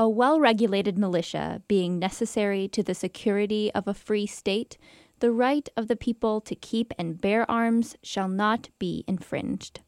a well-regulated militia being necessary to the security of a free state, the right of the people to keep and bear arms shall not be infringed.